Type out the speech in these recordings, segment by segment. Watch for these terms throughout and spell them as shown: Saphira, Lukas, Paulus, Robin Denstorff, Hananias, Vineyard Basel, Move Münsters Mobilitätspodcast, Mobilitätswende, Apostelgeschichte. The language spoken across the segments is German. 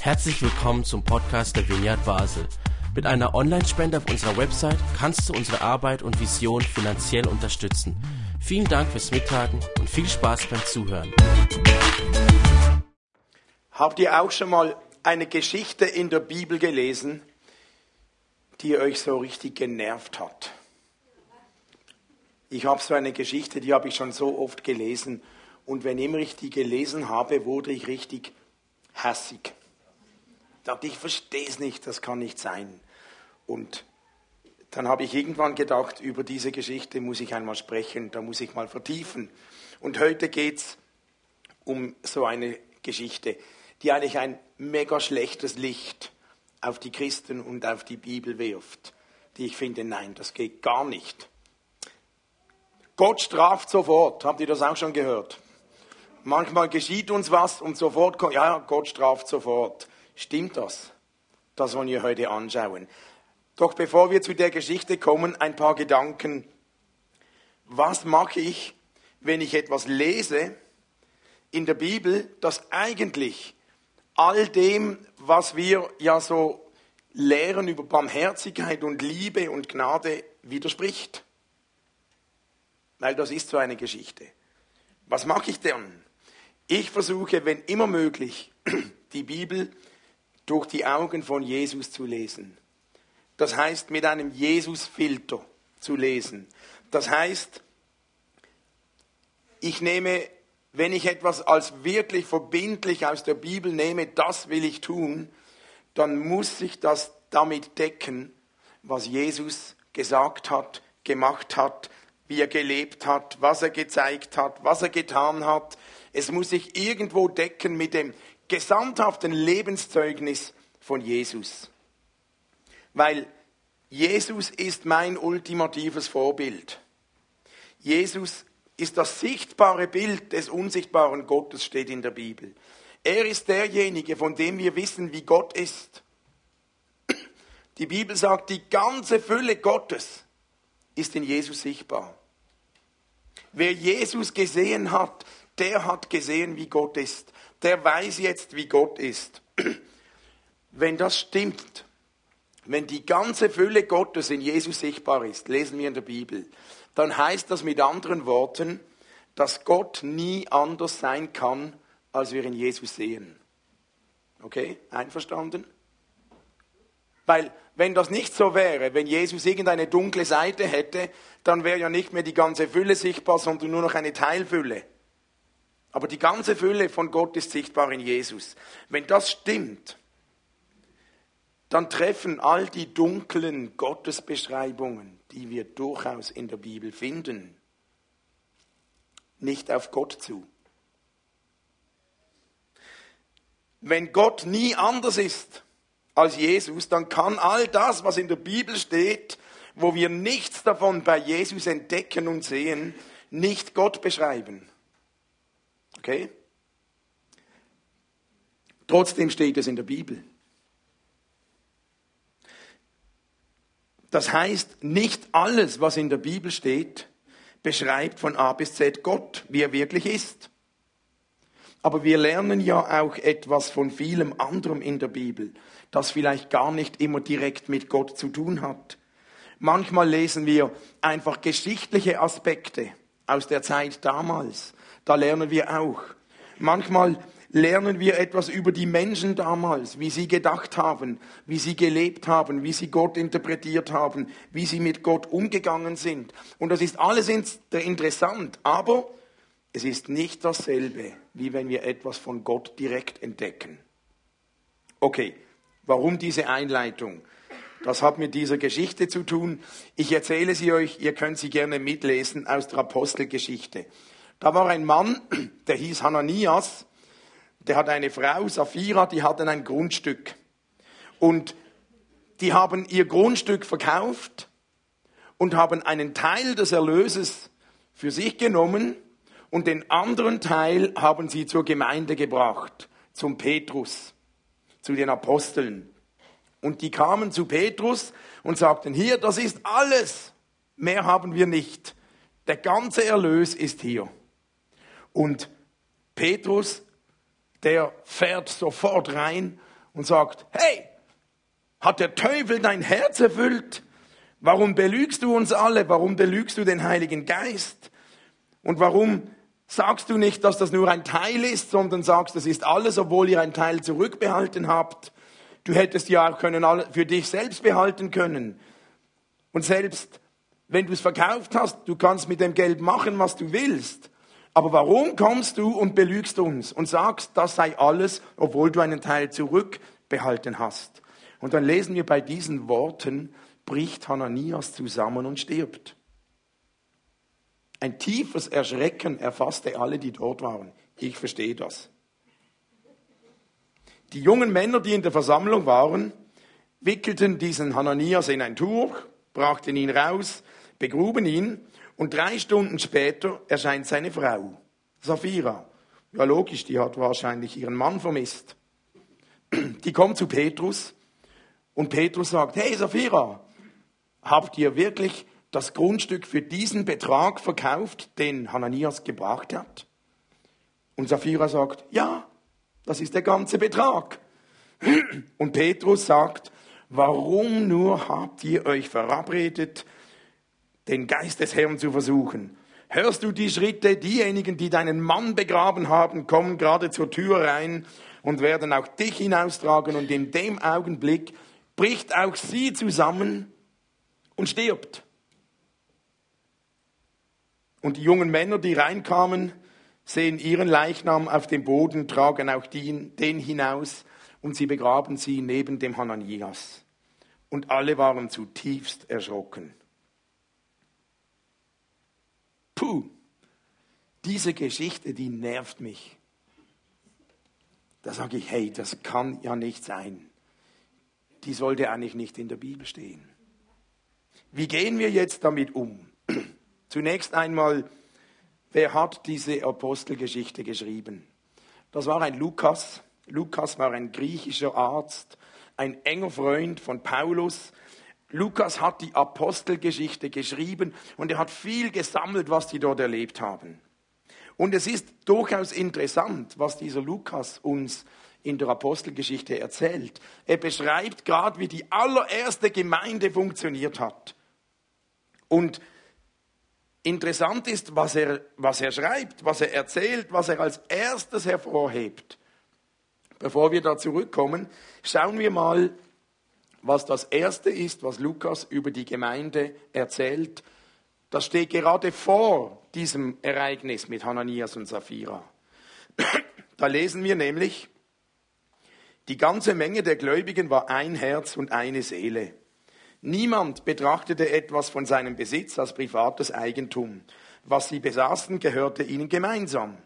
Herzlich willkommen zum Podcast der Vineyard Basel. Mit einer Online-Spende auf unserer Website kannst du unsere Arbeit und Vision finanziell unterstützen. Vielen Dank fürs Mittagen und viel Spaß beim Zuhören. Habt ihr auch schon mal eine Geschichte in der Bibel gelesen, die euch so richtig genervt hat? Ich habe so eine Geschichte, die habe ich schon so oft gelesen. Und wenn immer ich die gelesen habe, wurde ich richtig hässig. Ich dachte, ich verstehe es nicht, das kann nicht sein. Und dann habe ich irgendwann gedacht, über diese Geschichte muss ich einmal sprechen, da muss ich mal vertiefen. Und heute geht es um so eine Geschichte, die eigentlich ein mega schlechtes Licht auf die Christen und auf die Bibel wirft. Die ich finde, nein, das geht gar nicht. Gott straft sofort, habt ihr das auch schon gehört? Manchmal geschieht uns was und sofort kommt, ja, Gott straft sofort. Stimmt das? Das wollen wir heute anschauen. Doch bevor wir zu der Geschichte kommen, ein paar Gedanken. Was mache ich, wenn ich etwas lese in der Bibel, das eigentlich all dem, was wir ja so lehren über Barmherzigkeit und Liebe und Gnade, widerspricht? Weil das ist so eine Geschichte. Was mache ich denn? Ich versuche, wenn immer möglich, die Bibel durch die Augen von Jesus zu lesen. Das heißt, mit einem Jesus-Filter zu lesen. Das heißt, ich nehme, wenn ich etwas als wirklich verbindlich aus der Bibel nehme, das will ich tun, dann muss ich das damit decken, was Jesus gesagt hat, gemacht hat, wie er gelebt hat, was er gezeigt hat, was er getan hat. Es muss sich irgendwo decken mit dem gesamthaften Lebenszeugnis von Jesus. Weil Jesus ist mein ultimatives Vorbild. Jesus ist das sichtbare Bild des unsichtbaren Gottes, steht in der Bibel. Er ist derjenige, von dem wir wissen, wie Gott ist. Die Bibel sagt, die ganze Fülle Gottes ist in Jesus sichtbar. Wer Jesus gesehen hat, der hat gesehen, wie Gott ist. Der weiß jetzt, wie Gott ist. Wenn das stimmt, wenn die ganze Fülle Gottes in Jesus sichtbar ist, lesen wir in der Bibel, dann heißt das mit anderen Worten, dass Gott nie anders sein kann, als wir in Jesus sehen. Okay? Einverstanden? Weil, wenn das nicht so wäre, wenn Jesus irgendeine dunkle Seite hätte, dann wäre ja nicht mehr die ganze Fülle sichtbar, sondern nur noch eine Teilfülle. Aber die ganze Fülle von Gott ist sichtbar in Jesus. Wenn das stimmt, dann treffen all die dunklen Gottesbeschreibungen, die wir durchaus in der Bibel finden, nicht auf Gott zu. Wenn Gott nie anders ist als Jesus, dann kann all das, was in der Bibel steht, wo wir nichts davon bei Jesus entdecken und sehen, nicht Gott beschreiben. Okay? Trotzdem steht es in der Bibel. Das heißt, nicht alles, was in der Bibel steht, beschreibt von A bis Z Gott, wie er wirklich ist. Aber wir lernen ja auch etwas von vielem anderem in der Bibel, das vielleicht gar nicht immer direkt mit Gott zu tun hat. Manchmal lesen wir einfach geschichtliche Aspekte aus der Zeit damals. Da lernen wir auch. Manchmal lernen wir etwas über die Menschen damals, wie sie gedacht haben, wie sie gelebt haben, wie sie Gott interpretiert haben, wie sie mit Gott umgegangen sind. Und das ist alles interessant, aber es ist nicht dasselbe, wie wenn wir etwas von Gott direkt entdecken. Okay, warum diese Einleitung? Das hat mit dieser Geschichte zu tun. Ich erzähle sie euch, ihr könnt sie gerne mitlesen aus der Apostelgeschichte. Da war ein Mann, der hieß Hananias, der hat eine Frau, Saphira, die hatten ein Grundstück. Und die haben ihr Grundstück verkauft und haben einen Teil des Erlöses für sich genommen und den anderen Teil haben sie zur Gemeinde gebracht, zum Petrus, zu den Aposteln. Und die kamen zu Petrus und sagten, hier, das ist alles, mehr haben wir nicht. Der ganze Erlös ist hier. Und Petrus der fährt sofort rein und sagt, hey, hat der Teufel dein Herz erfüllt? Warum belügst du uns alle? Warum belügst du den Heiligen Geist? Und warum sagst du nicht, dass das nur ein Teil ist, sondern sagst, das ist alles, obwohl ihr einen Teil zurückbehalten habt? Du hättest ja auch für dich selbst behalten können. Und selbst wenn du es verkauft hast, du kannst mit dem Geld machen, was du willst. Aber warum kommst du und belügst uns und sagst, das sei alles, obwohl du einen Teil zurückbehalten hast? Und dann lesen wir, bei diesen Worten bricht Hananias zusammen und stirbt. Ein tiefes Erschrecken erfasste alle, die dort waren. Ich verstehe das. Die jungen Männer, die in der Versammlung waren, wickelten diesen Hananias in ein Tuch, brachten ihn raus, begruben ihn und 3 Stunden später erscheint seine Frau, Saphira. Ja, logisch, die hat wahrscheinlich ihren Mann vermisst. Die kommt zu Petrus und Petrus sagt, hey Saphira, habt ihr wirklich das Grundstück für diesen Betrag verkauft, den Hananias gebracht hat? Und Saphira sagt, ja, das ist der ganze Betrag. Und Petrus sagt, warum nur habt ihr euch verabredet, den Geist des Herrn zu versuchen? Hörst du die Schritte? Diejenigen, die deinen Mann begraben haben, kommen gerade zur Tür rein und werden auch dich hinaustragen. Und in dem Augenblick bricht auch sie zusammen und stirbt. Und die jungen Männer, die reinkamen, sehen ihren Leichnam auf dem Boden, tragen auch den hinaus und sie begraben sie neben dem Hananias. Und alle waren zutiefst erschrocken. Puh, diese Geschichte, die nervt mich. Da sage ich, hey, das kann ja nicht sein. Die sollte eigentlich nicht in der Bibel stehen. Wie gehen wir jetzt damit um? Zunächst einmal, wer hat diese Apostelgeschichte geschrieben? Das war ein Lukas. Lukas war ein griechischer Arzt, ein enger Freund von Paulus. Lukas hat die Apostelgeschichte geschrieben und er hat viel gesammelt, was die dort erlebt haben. Und es ist durchaus interessant, was dieser Lukas uns in der Apostelgeschichte erzählt. Er beschreibt gerade, wie die allererste Gemeinde funktioniert hat. Und interessant ist, was er schreibt, was er erzählt, was er als erstes hervorhebt. Bevor wir da zurückkommen, schauen wir mal, was das Erste ist, was Lukas über die Gemeinde erzählt. Das steht gerade vor diesem Ereignis mit Hananias und Saphira. Da lesen wir nämlich, die ganze Menge der Gläubigen war ein Herz und eine Seele. Niemand betrachtete etwas von seinem Besitz als privates Eigentum. Was sie besaßen, gehörte ihnen gemeinsam.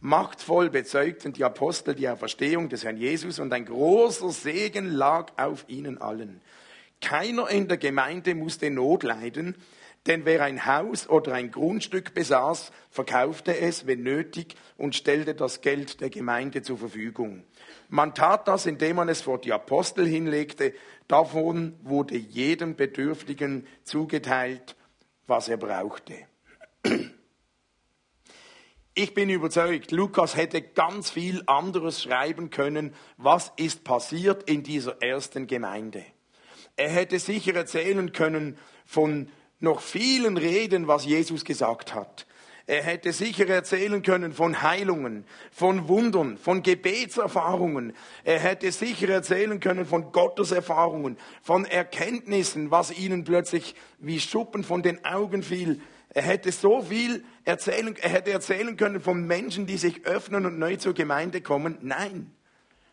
Machtvoll bezeugten die Apostel die Auferstehung des Herrn Jesus und ein großer Segen lag auf ihnen allen. Keiner in der Gemeinde musste Not leiden, denn wer ein Haus oder ein Grundstück besaß, verkaufte es, wenn nötig, und stellte das Geld der Gemeinde zur Verfügung. Man tat das, indem man es vor die Apostel hinlegte. Davon wurde jedem Bedürftigen zugeteilt, was er brauchte. Ich bin überzeugt, Lukas hätte ganz viel anderes schreiben können, was ist passiert in dieser ersten Gemeinde. Er hätte sicher erzählen können von noch vielen Reden, was Jesus gesagt hat. Er hätte sicher erzählen können von Heilungen, von Wundern, von Gebetserfahrungen. Er hätte sicher erzählen können von Gotteserfahrungen, von Erkenntnissen, was ihnen plötzlich wie Schuppen von den Augen fiel. Er hätte so viel erzählen, er hätte erzählen können von Menschen, die sich öffnen und neu zur Gemeinde kommen. Nein,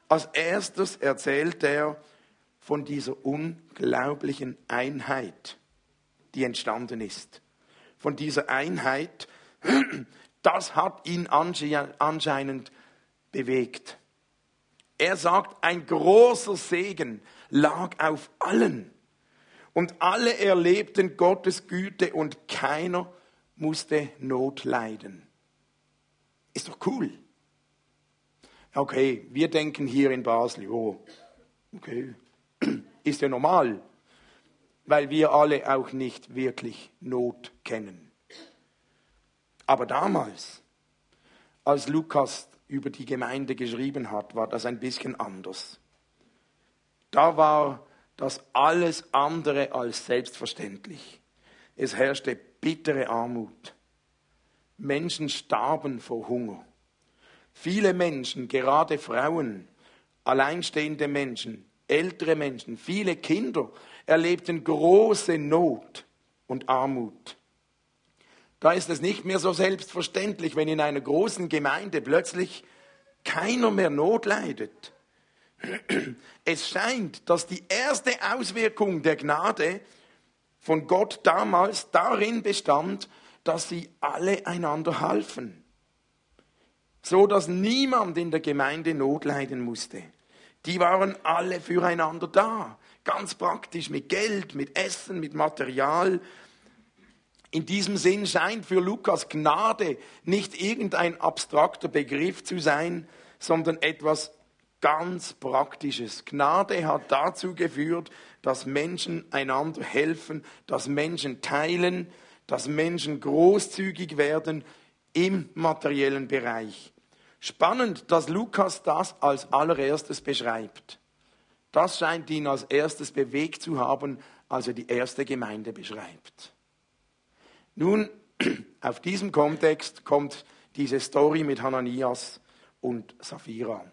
als erstes erzählt er von dieser unglaublichen Einheit, die entstanden ist. Von dieser Einheit, das hat ihn anscheinend bewegt. Er sagt, ein großer Segen lag auf allen. Und alle erlebten Gottes Güte und keiner musste Not leiden. Ist doch cool. Okay, wir denken hier in Basel, oh, okay, ist ja normal, weil wir alle auch nicht wirklich Not kennen. Aber damals, als Lukas über die Gemeinde geschrieben hat, war das ein bisschen anders. Da war das alles andere als selbstverständlich. Es herrschte bittere Armut. Menschen starben vor Hunger. Viele Menschen, gerade Frauen, alleinstehende Menschen, ältere Menschen, viele Kinder erlebten große Not und Armut. Da ist es nicht mehr so selbstverständlich, wenn in einer großen Gemeinde plötzlich keiner mehr Not leidet. Es scheint, dass die erste Auswirkung der Gnade von Gott damals darin bestand, dass sie alle einander halfen, so dass niemand in der Gemeinde Not leiden musste. Die waren alle füreinander da, ganz praktisch mit Geld, mit Essen, mit Material. In diesem Sinn scheint für Lukas Gnade nicht irgendein abstrakter Begriff zu sein, sondern etwas ganz Praktisches. Gnade hat dazu geführt, dass Menschen einander helfen, dass Menschen teilen, dass Menschen großzügig werden im materiellen Bereich. Spannend, dass Lukas das als allererstes beschreibt. Das scheint ihn als erstes bewegt zu haben, als er die erste Gemeinde beschreibt. Nun, auf diesem Kontext kommt diese Story mit Hananias und Saphira.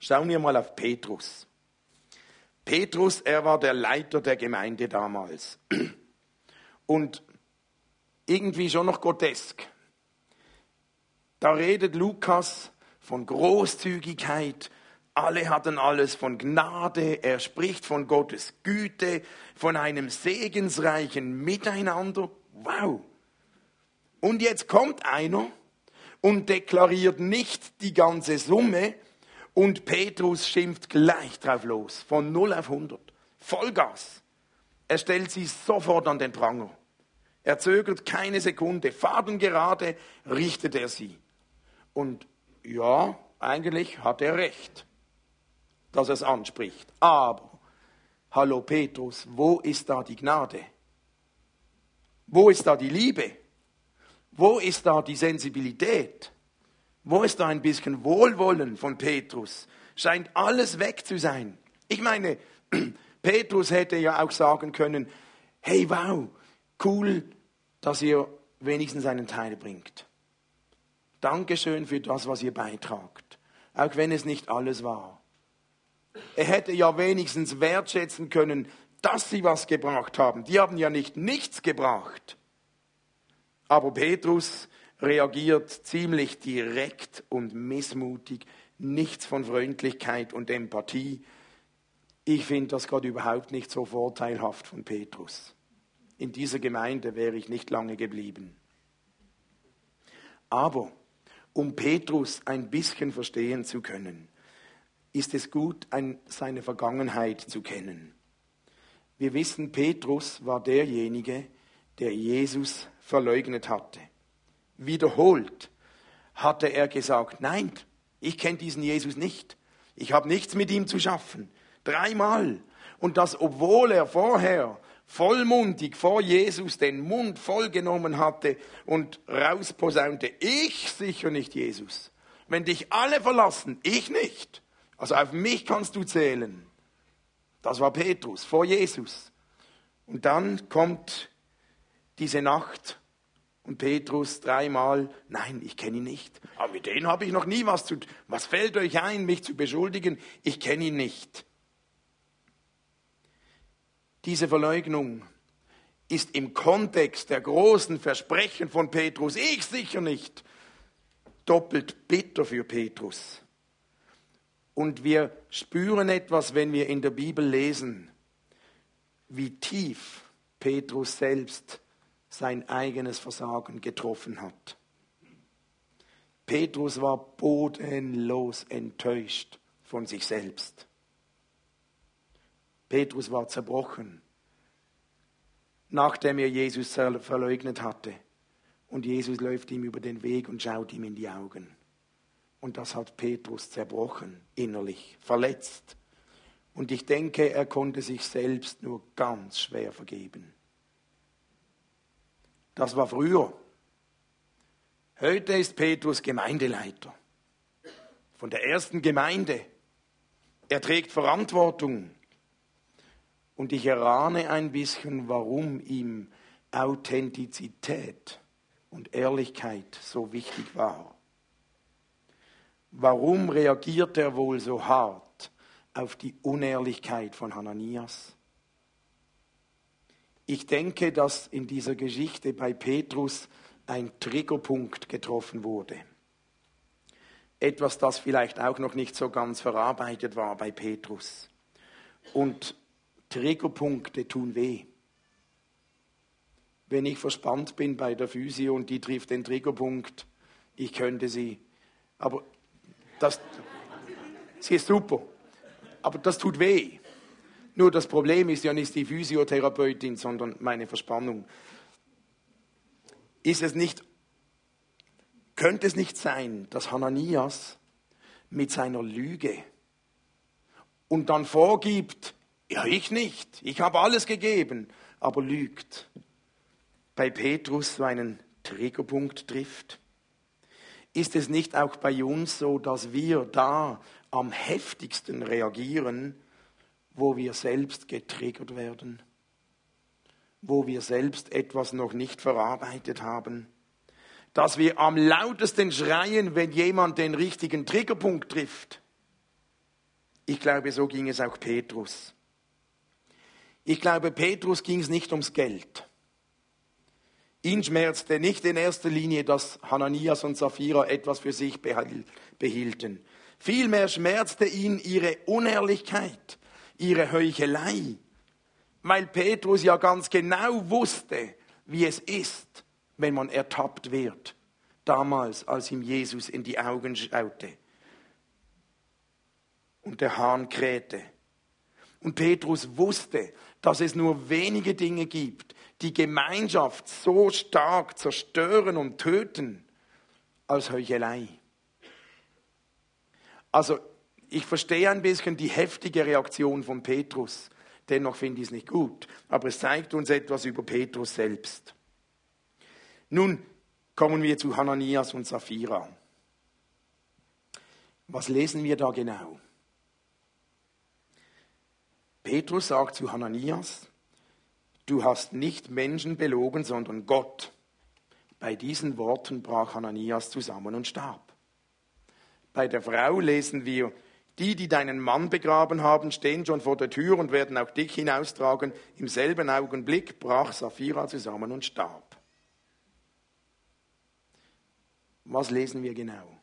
Schauen wir mal auf Petrus. Petrus, er war der Leiter der Gemeinde damals. Und irgendwie schon noch grotesk. Da redet Lukas von Großzügigkeit. Alle hatten alles von Gnade. Er spricht von Gottes Güte, von einem segensreichen Miteinander. Wow! Und jetzt kommt einer und deklariert nicht die ganze Summe und Petrus schimpft gleich drauf los, von 0 auf 100. Vollgas. Er stellt sie sofort an den Pranger. Er zögert keine Sekunde, fadengerade richtet er sie. Und ja, eigentlich hat er recht, dass er es anspricht. Aber, hallo Petrus, wo ist da die Gnade? Wo ist da die Liebe? Wo ist da die Sensibilität? Wo ist da ein bisschen Wohlwollen von Petrus? Scheint alles weg zu sein. Ich meine, Petrus hätte ja auch sagen können, hey, wow, cool, dass ihr wenigstens einen Teil bringt. Dankeschön für das, was ihr beitragt, auch wenn es nicht alles war. Er hätte ja wenigstens wertschätzen können, dass sie was gebracht haben. Die haben ja nicht nichts gebracht. Aber Petrus reagiert ziemlich direkt und missmutig. Nichts von Freundlichkeit und Empathie. Ich finde das gerade überhaupt nicht so vorteilhaft von Petrus. In dieser Gemeinde wäre ich nicht lange geblieben. Aber um Petrus ein bisschen verstehen zu können, ist es gut, seine Vergangenheit zu kennen. Wir wissen, Petrus war derjenige, der Jesus verleugnet hatte. Wiederholt hatte er gesagt, nein, ich kenne diesen Jesus nicht. Ich habe nichts mit ihm zu schaffen. 3-mal. Und das, obwohl er vorher vollmundig vor Jesus den Mund vollgenommen hatte und rausposaunte, ich sicher nicht, Jesus. Wenn dich alle verlassen, ich nicht. Also auf mich kannst du zählen. Das war Petrus vor Jesus. Und dann kommt diese Nacht und Petrus 3-mal, nein, ich kenne ihn nicht. Aber mit denen habe ich noch nie was zu tun. Was fällt euch ein, mich zu beschuldigen? Ich kenne ihn nicht. Diese Verleugnung ist im Kontext der großen Versprechen von Petrus, ich sicher nicht, doppelt bitter für Petrus. Und wir spüren etwas, wenn wir in der Bibel lesen, wie tief Petrus selbst sein eigenes Versagen getroffen hat. Petrus war bodenlos enttäuscht von sich selbst. Petrus war zerbrochen, nachdem er Jesus verleugnet hatte. Und Jesus läuft ihm über den Weg und schaut ihm in die Augen. Und das hat Petrus zerbrochen, innerlich, verletzt. Und ich denke, er konnte sich selbst nur ganz schwer vergeben. Das war früher. Heute ist Petrus Gemeindeleiter. von der ersten Gemeinde. Er trägt Verantwortung. Und ich erahne ein bisschen, warum ihm Authentizität und Ehrlichkeit so wichtig war. Warum reagiert er wohl so hart auf die Unehrlichkeit von Hananias? Ich denke, dass in dieser Geschichte bei Petrus ein Triggerpunkt getroffen wurde. Etwas, das vielleicht auch noch nicht so ganz verarbeitet war bei Petrus. Und Triggerpunkte tun weh. Wenn ich verspannt bin bei der Physio und die trifft den Triggerpunkt, ich könnte sie, aber sie ist super, aber das tut weh. Nur das Problem ist ja nicht die Physiotherapeutin, sondern meine Verspannung. Könnte es nicht sein, dass Hananias mit seiner Lüge und dann vorgibt, ja, ich nicht, ich habe alles gegeben, aber lügt, bei Petrus so einen Triggerpunkt trifft? Ist es nicht auch bei uns so, dass wir da am heftigsten reagieren, wo wir selbst getriggert werden, wo wir selbst etwas noch nicht verarbeitet haben, dass wir am lautesten schreien, wenn jemand den richtigen Triggerpunkt trifft? Ich glaube, so ging es auch Petrus. Ich glaube, Petrus ging es nicht ums Geld. Ihn schmerzte nicht in erster Linie, dass Hananias und Saphira etwas für sich behielten. Vielmehr schmerzte ihn ihre Unehrlichkeit, ihre Heuchelei, weil Petrus ja ganz genau wusste, wie es ist, wenn man ertappt wird, damals, als ihm Jesus in die Augen schaute und der Hahn krähte. Und Petrus wusste, dass es nur wenige Dinge gibt, die Gemeinschaft so stark zerstören und töten, als Heuchelei. Also, ich verstehe ein bisschen die heftige Reaktion von Petrus. Dennoch finde ich es nicht gut. Aber es zeigt uns etwas über Petrus selbst. Nun kommen wir zu Hananias und Saphira. Was lesen wir da genau? Petrus sagt zu Hananias, du hast nicht Menschen belogen, sondern Gott. Bei diesen Worten brach Hananias zusammen und starb. Bei der Frau lesen wir, die deinen Mann begraben haben, stehen schon vor der Tür und werden auch dich hinaustragen. Im selben Augenblick brach Saphira zusammen und starb. Was lesen wir genau?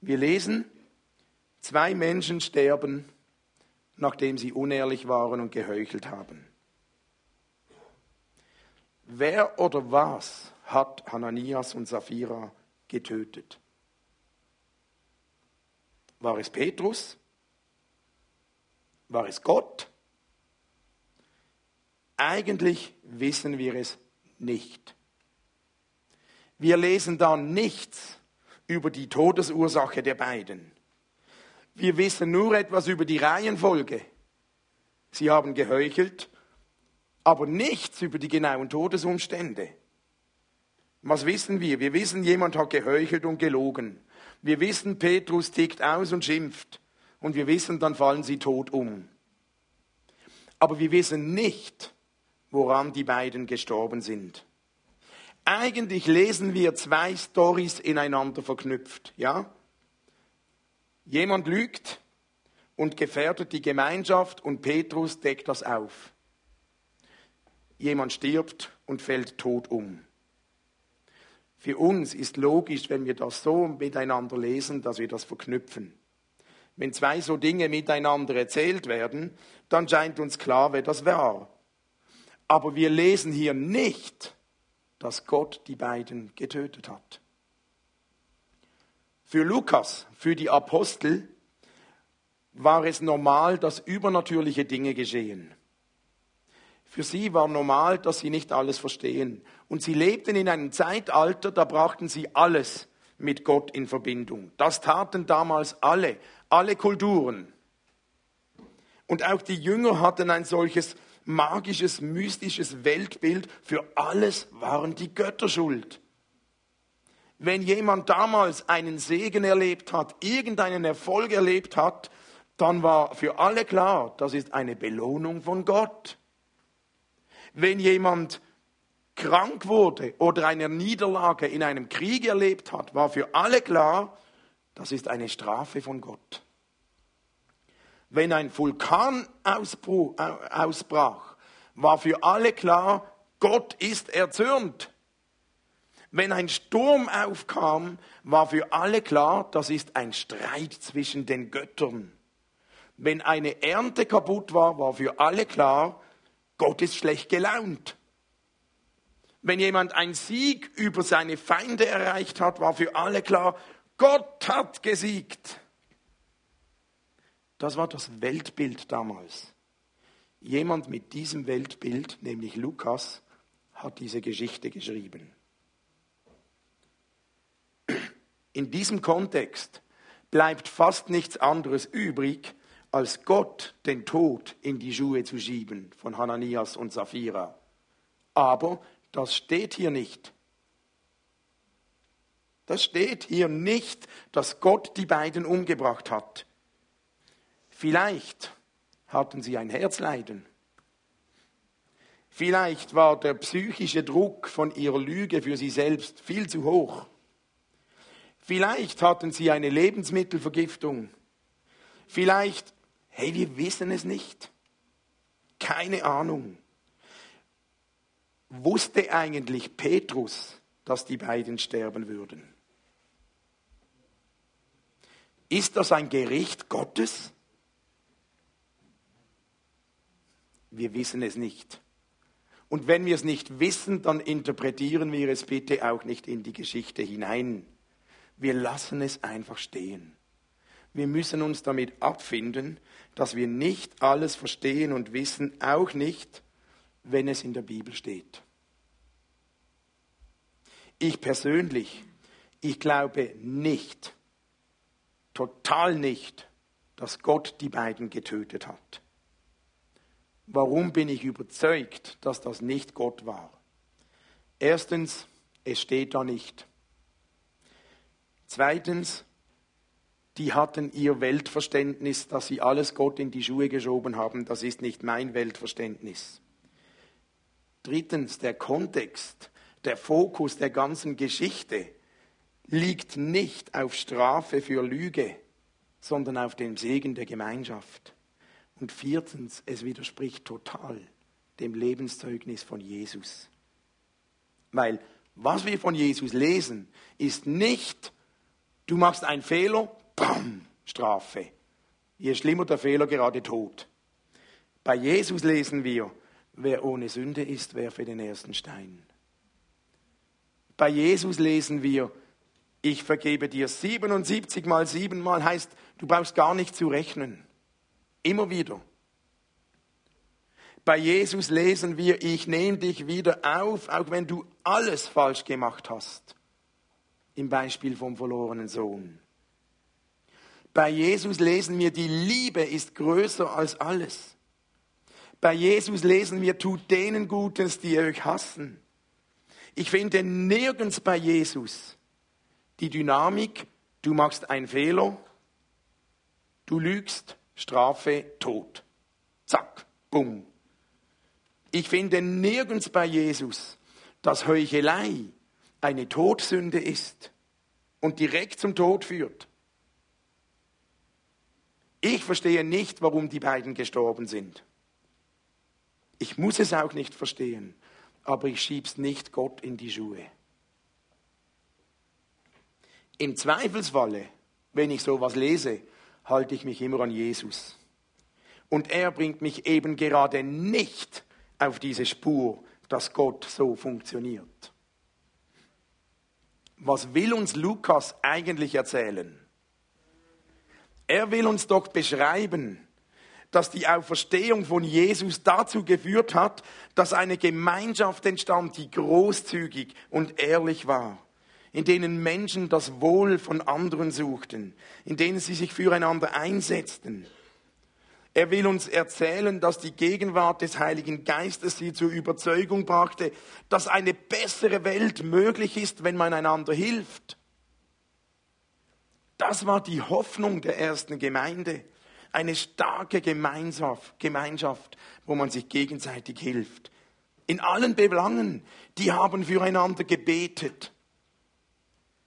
Wir lesen, 2 Menschen sterben, nachdem sie unehrlich waren und geheuchelt haben. Wer oder was hat Hananias und Saphira getötet? War es Petrus? War es Gott? Eigentlich wissen wir es nicht. Wir lesen da nichts über die Todesursache der beiden. Wir wissen nur etwas über die Reihenfolge. Sie haben geheuchelt, aber nichts über die genauen Todesumstände. Was wissen wir? Wir wissen, jemand hat geheuchelt und gelogen. Wir wissen, Petrus tickt aus und schimpft. Und wir wissen, dann fallen sie tot um. Aber wir wissen nicht, woran die beiden gestorben sind. Eigentlich lesen wir 2 Storys ineinander verknüpft. Ja? Jemand lügt und gefährdet die Gemeinschaft und Petrus deckt das auf. Jemand stirbt und fällt tot um. Für uns ist logisch, wenn wir das so miteinander lesen, dass wir das verknüpfen. Wenn 2 so Dinge miteinander erzählt werden, dann scheint uns klar, wer das war. Aber wir lesen hier nicht, dass Gott die beiden getötet hat. Für Lukas, für die Apostel, war es normal, dass übernatürliche Dinge geschehen. Für sie war normal, dass sie nicht alles verstehen. Und sie lebten in einem Zeitalter, da brachten sie alles mit Gott in Verbindung. Das taten damals alle Kulturen. Und auch die Jünger hatten ein solches magisches, mystisches Weltbild. Für alles waren die Götter schuld. wenn jemand damals einen Segen erlebt hat, irgendeinen Erfolg erlebt hat, dann war für alle klar, das ist eine Belohnung von Gott. Wenn jemand krank wurde oder eine Niederlage in einem Krieg erlebt hat, war für alle klar, das ist eine Strafe von Gott. Wenn ein Vulkan ausbrach, war für alle klar, Gott ist erzürnt. Wenn ein Sturm aufkam, war für alle klar, das ist ein Streit zwischen den Göttern. Wenn eine Ernte kaputt war, war für alle klar, Gott ist schlecht gelaunt. Wenn jemand einen Sieg über seine Feinde erreicht hat, war für alle klar, Gott hat gesiegt. Das war das Weltbild damals. Jemand mit diesem Weltbild, nämlich Lukas, hat diese Geschichte geschrieben. In diesem Kontext bleibt fast nichts anderes übrig, als Gott den Tod in die Schuhe zu schieben von Hananias und Saphira. Aber das steht hier nicht. Das steht hier nicht, dass Gott die beiden umgebracht hat. Vielleicht hatten sie ein Herzleiden. Vielleicht war der psychische Druck von ihrer Lüge für sie selbst viel zu hoch. Vielleicht hatten sie eine Lebensmittelvergiftung. Vielleicht, wir wissen es nicht. Keine Ahnung. Wusste eigentlich Petrus, dass die beiden sterben würden? Ist das ein Gericht Gottes? Wir wissen es nicht. Und wenn wir es nicht wissen, dann interpretieren wir es bitte auch nicht in die Geschichte hinein. Wir lassen es einfach stehen. Wir müssen uns damit abfinden, dass wir nicht alles verstehen und wissen, auch nicht, wenn es in der Bibel steht. Ich persönlich, ich glaube nicht, total nicht, dass Gott die beiden getötet hat. Warum bin ich überzeugt, dass das nicht Gott war? Erstens, es steht da nicht. Zweitens, die hatten ihr Weltverständnis, dass sie alles Gott in die Schuhe geschoben haben. Das ist nicht mein Weltverständnis. Drittens, der Kontext, der Fokus der ganzen Geschichte liegt nicht auf Strafe für Lüge, sondern auf dem Segen der Gemeinschaft. Und viertens, es widerspricht total dem Lebenszeugnis von Jesus. Weil was wir von Jesus lesen, ist nicht, du machst einen Fehler, bam, Strafe. Je schlimmer der Fehler, gerade Tod. Bei Jesus lesen wir, wer ohne Sünde ist, werfe den ersten Stein. Bei Jesus lesen wir, ich vergebe dir 77 mal 7 mal, heißt, du brauchst gar nicht zu rechnen. Immer wieder. Bei Jesus lesen wir, ich nehme dich wieder auf, auch wenn du alles falsch gemacht hast. Im Beispiel vom verlorenen Sohn. Bei Jesus lesen wir, die Liebe ist größer als alles. Bei Jesus lesen wir, tut denen Gutes, die euch hassen. Ich finde nirgends bei Jesus die Dynamik, du machst einen Fehler, du lügst, Strafe, Tod. Zack, bumm. Ich finde nirgends bei Jesus, dass Heuchelei eine Todsünde ist und direkt zum Tod führt. Ich verstehe nicht, warum die beiden gestorben sind. Ich muss es auch nicht verstehen, aber ich schieb's nicht Gott in die Schuhe. Im Zweifelsfalle, wenn ich sowas lese, halte ich mich immer an Jesus. Und er bringt mich eben gerade nicht auf diese Spur, dass Gott so funktioniert. Was will uns Lukas eigentlich erzählen? Er will uns doch beschreiben, dass die Auferstehung von Jesus dazu geführt hat, dass eine Gemeinschaft entstand, die großzügig und ehrlich war, in denen Menschen das Wohl von anderen suchten, in denen sie sich füreinander einsetzten. Er will uns erzählen, dass die Gegenwart des Heiligen Geistes sie zur Überzeugung brachte, dass eine bessere Welt möglich ist, wenn man einander hilft. Das war die Hoffnung der ersten Gemeinde. Eine starke Gemeinschaft, wo man sich gegenseitig hilft. In allen Belangen, die haben füreinander gebetet.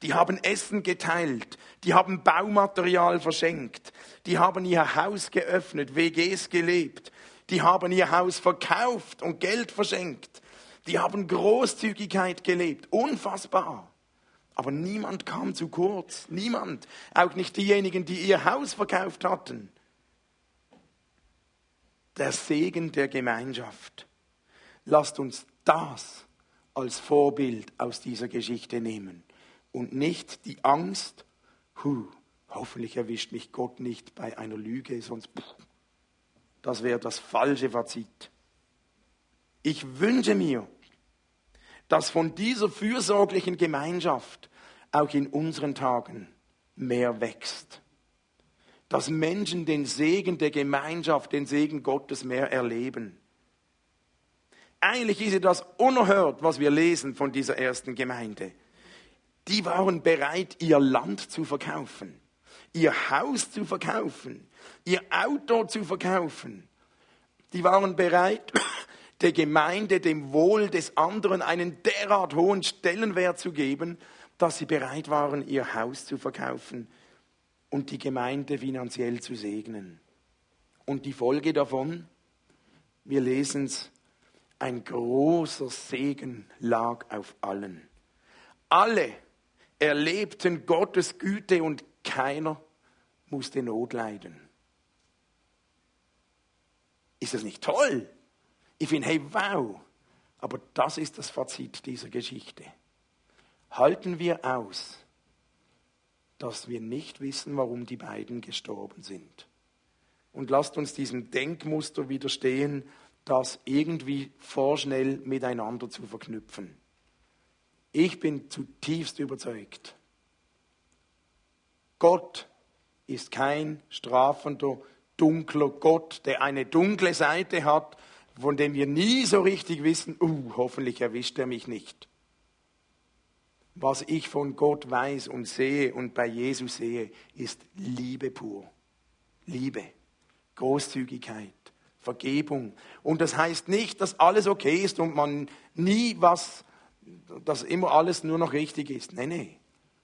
Die haben Essen geteilt, die haben Baumaterial verschenkt, die haben ihr Haus geöffnet, WGs gelebt, die haben ihr Haus verkauft und Geld verschenkt, die haben Großzügigkeit gelebt, unfassbar. Aber niemand kam zu kurz, niemand, auch nicht diejenigen, die ihr Haus verkauft hatten. Der Segen der Gemeinschaft. Lasst uns das als Vorbild aus dieser Geschichte nehmen. Und nicht die Angst, hoffentlich erwischt mich Gott nicht bei einer Lüge, sonst das wäre das falsche Fazit. Ich wünsche mir, dass von dieser fürsorglichen Gemeinschaft auch in unseren Tagen mehr wächst. Dass Menschen den Segen der Gemeinschaft, den Segen Gottes mehr erleben. Eigentlich ist das unerhört, was wir lesen von dieser ersten Gemeinde. Die waren bereit, ihr Land zu verkaufen, ihr Haus zu verkaufen, ihr Auto zu verkaufen. Die waren bereit, der Gemeinde, dem Wohl des anderen einen derart hohen Stellenwert zu geben, dass sie bereit waren, ihr Haus zu verkaufen und die Gemeinde finanziell zu segnen. Und die Folge davon, wir lesen es, ein großer Segen lag auf allen. Alle erlebten Gottes Güte und keiner musste Not leiden. Ist das nicht toll? Ich finde, hey, wow. Aber das ist das Fazit dieser Geschichte. Halten wir aus, dass wir nicht wissen, warum die beiden gestorben sind. Und lasst uns diesem Denkmuster widerstehen, das irgendwie vorschnell miteinander zu verknüpfen. Ich bin zutiefst überzeugt, Gott ist kein strafender, dunkler Gott, der eine dunkle Seite hat, von dem wir nie so richtig wissen, hoffentlich erwischt er mich nicht. Was ich von Gott weiß und sehe und bei Jesus sehe, ist Liebe pur. Liebe, Großzügigkeit, Vergebung. Und das heißt nicht, dass alles okay ist und man nie was... dass immer alles nur noch richtig ist. Nein.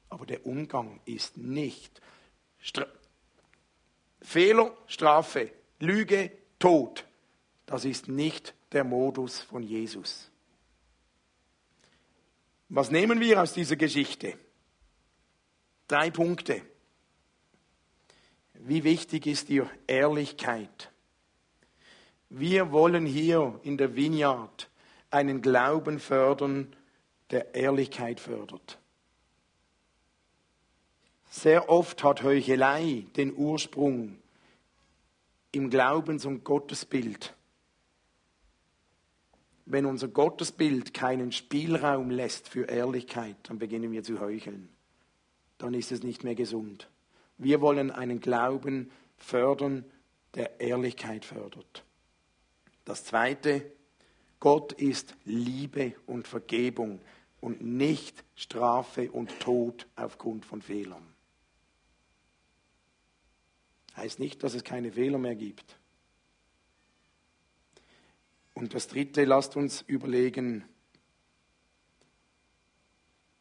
Aber der Umgang ist nicht Fehler, Strafe, Lüge, Tod. Das ist nicht der Modus von Jesus. Was nehmen wir aus dieser Geschichte? 3 Punkte. Wie wichtig ist dir Ehrlichkeit? Wir wollen hier in der Vineyard einen Glauben fördern, der Ehrlichkeit fördert. Sehr oft hat Heuchelei den Ursprung im Glaubens- und Gottesbild. Wenn unser Gottesbild keinen Spielraum lässt für Ehrlichkeit, dann beginnen wir zu heucheln. Dann ist es nicht mehr gesund. Wir wollen einen Glauben fördern, der Ehrlichkeit fördert. Das Zweite: Gott ist Liebe und Vergebung und nicht Strafe und Tod aufgrund von Fehlern. Heißt nicht, dass es keine Fehler mehr gibt. Und das Dritte, lasst uns überlegen,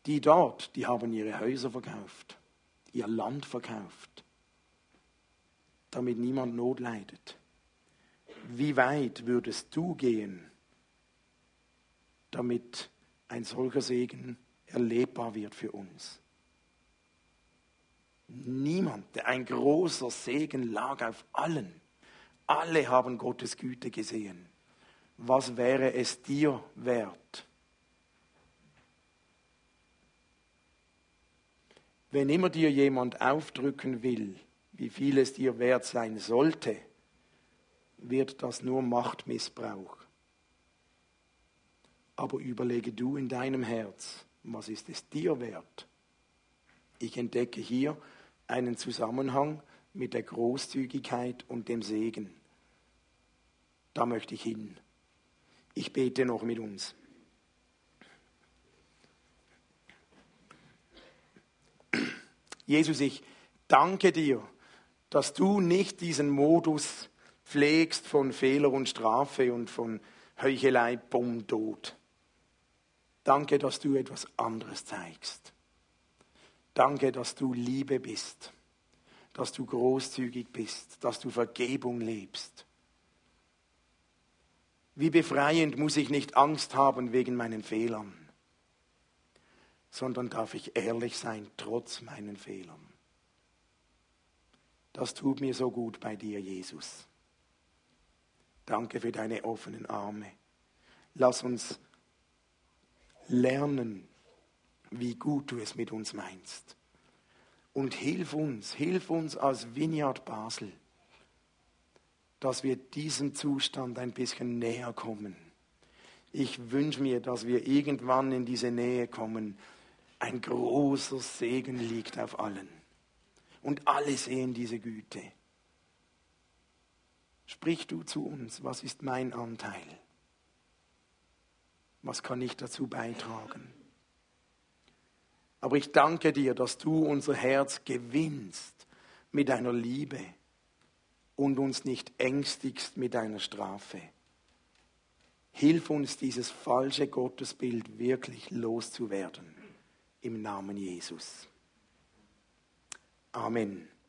die haben ihre Häuser verkauft, ihr Land verkauft, damit niemand Not leidet. Wie weit würdest du gehen, damit ein solcher Segen erlebbar wird für uns? Niemand, ein großer Segen lag auf allen. Alle haben Gottes Güte gesehen. Was wäre es dir wert? Wenn immer dir jemand aufdrücken will, wie viel es dir wert sein sollte, wird das nur Machtmissbrauch. Aber überlege du in deinem Herz, was ist es dir wert? Ich entdecke hier einen Zusammenhang mit der Großzügigkeit und dem Segen. Da möchte ich hin. Ich bete noch mit uns. Jesus, ich danke dir, dass du nicht diesen Modus pflegst von Fehler und Strafe und von Heuchelei, Bumm, Tod. Danke, dass du etwas anderes zeigst. Danke, dass du Liebe bist, dass du großzügig bist, dass du Vergebung lebst. Wie befreiend muss ich nicht Angst haben wegen meinen Fehlern, sondern darf ich ehrlich sein, trotz meinen Fehlern. Das tut mir so gut bei dir, Jesus. Danke für deine offenen Arme. Lass uns lernen, wie gut du es mit uns meinst. Und hilf uns als Vineyard Basel, dass wir diesem Zustand ein bisschen näher kommen. Ich wünsche mir, dass wir irgendwann in diese Nähe kommen. Ein großer Segen liegt auf allen. Und alle sehen diese Güte. Sprich du zu uns, was ist mein Anteil? Was kann ich dazu beitragen? Aber ich danke dir, dass du unser Herz gewinnst mit deiner Liebe. Und uns nicht ängstigst mit deiner Strafe. Hilf uns, dieses falsche Gottesbild wirklich loszuwerden. Im Namen Jesus. Amen.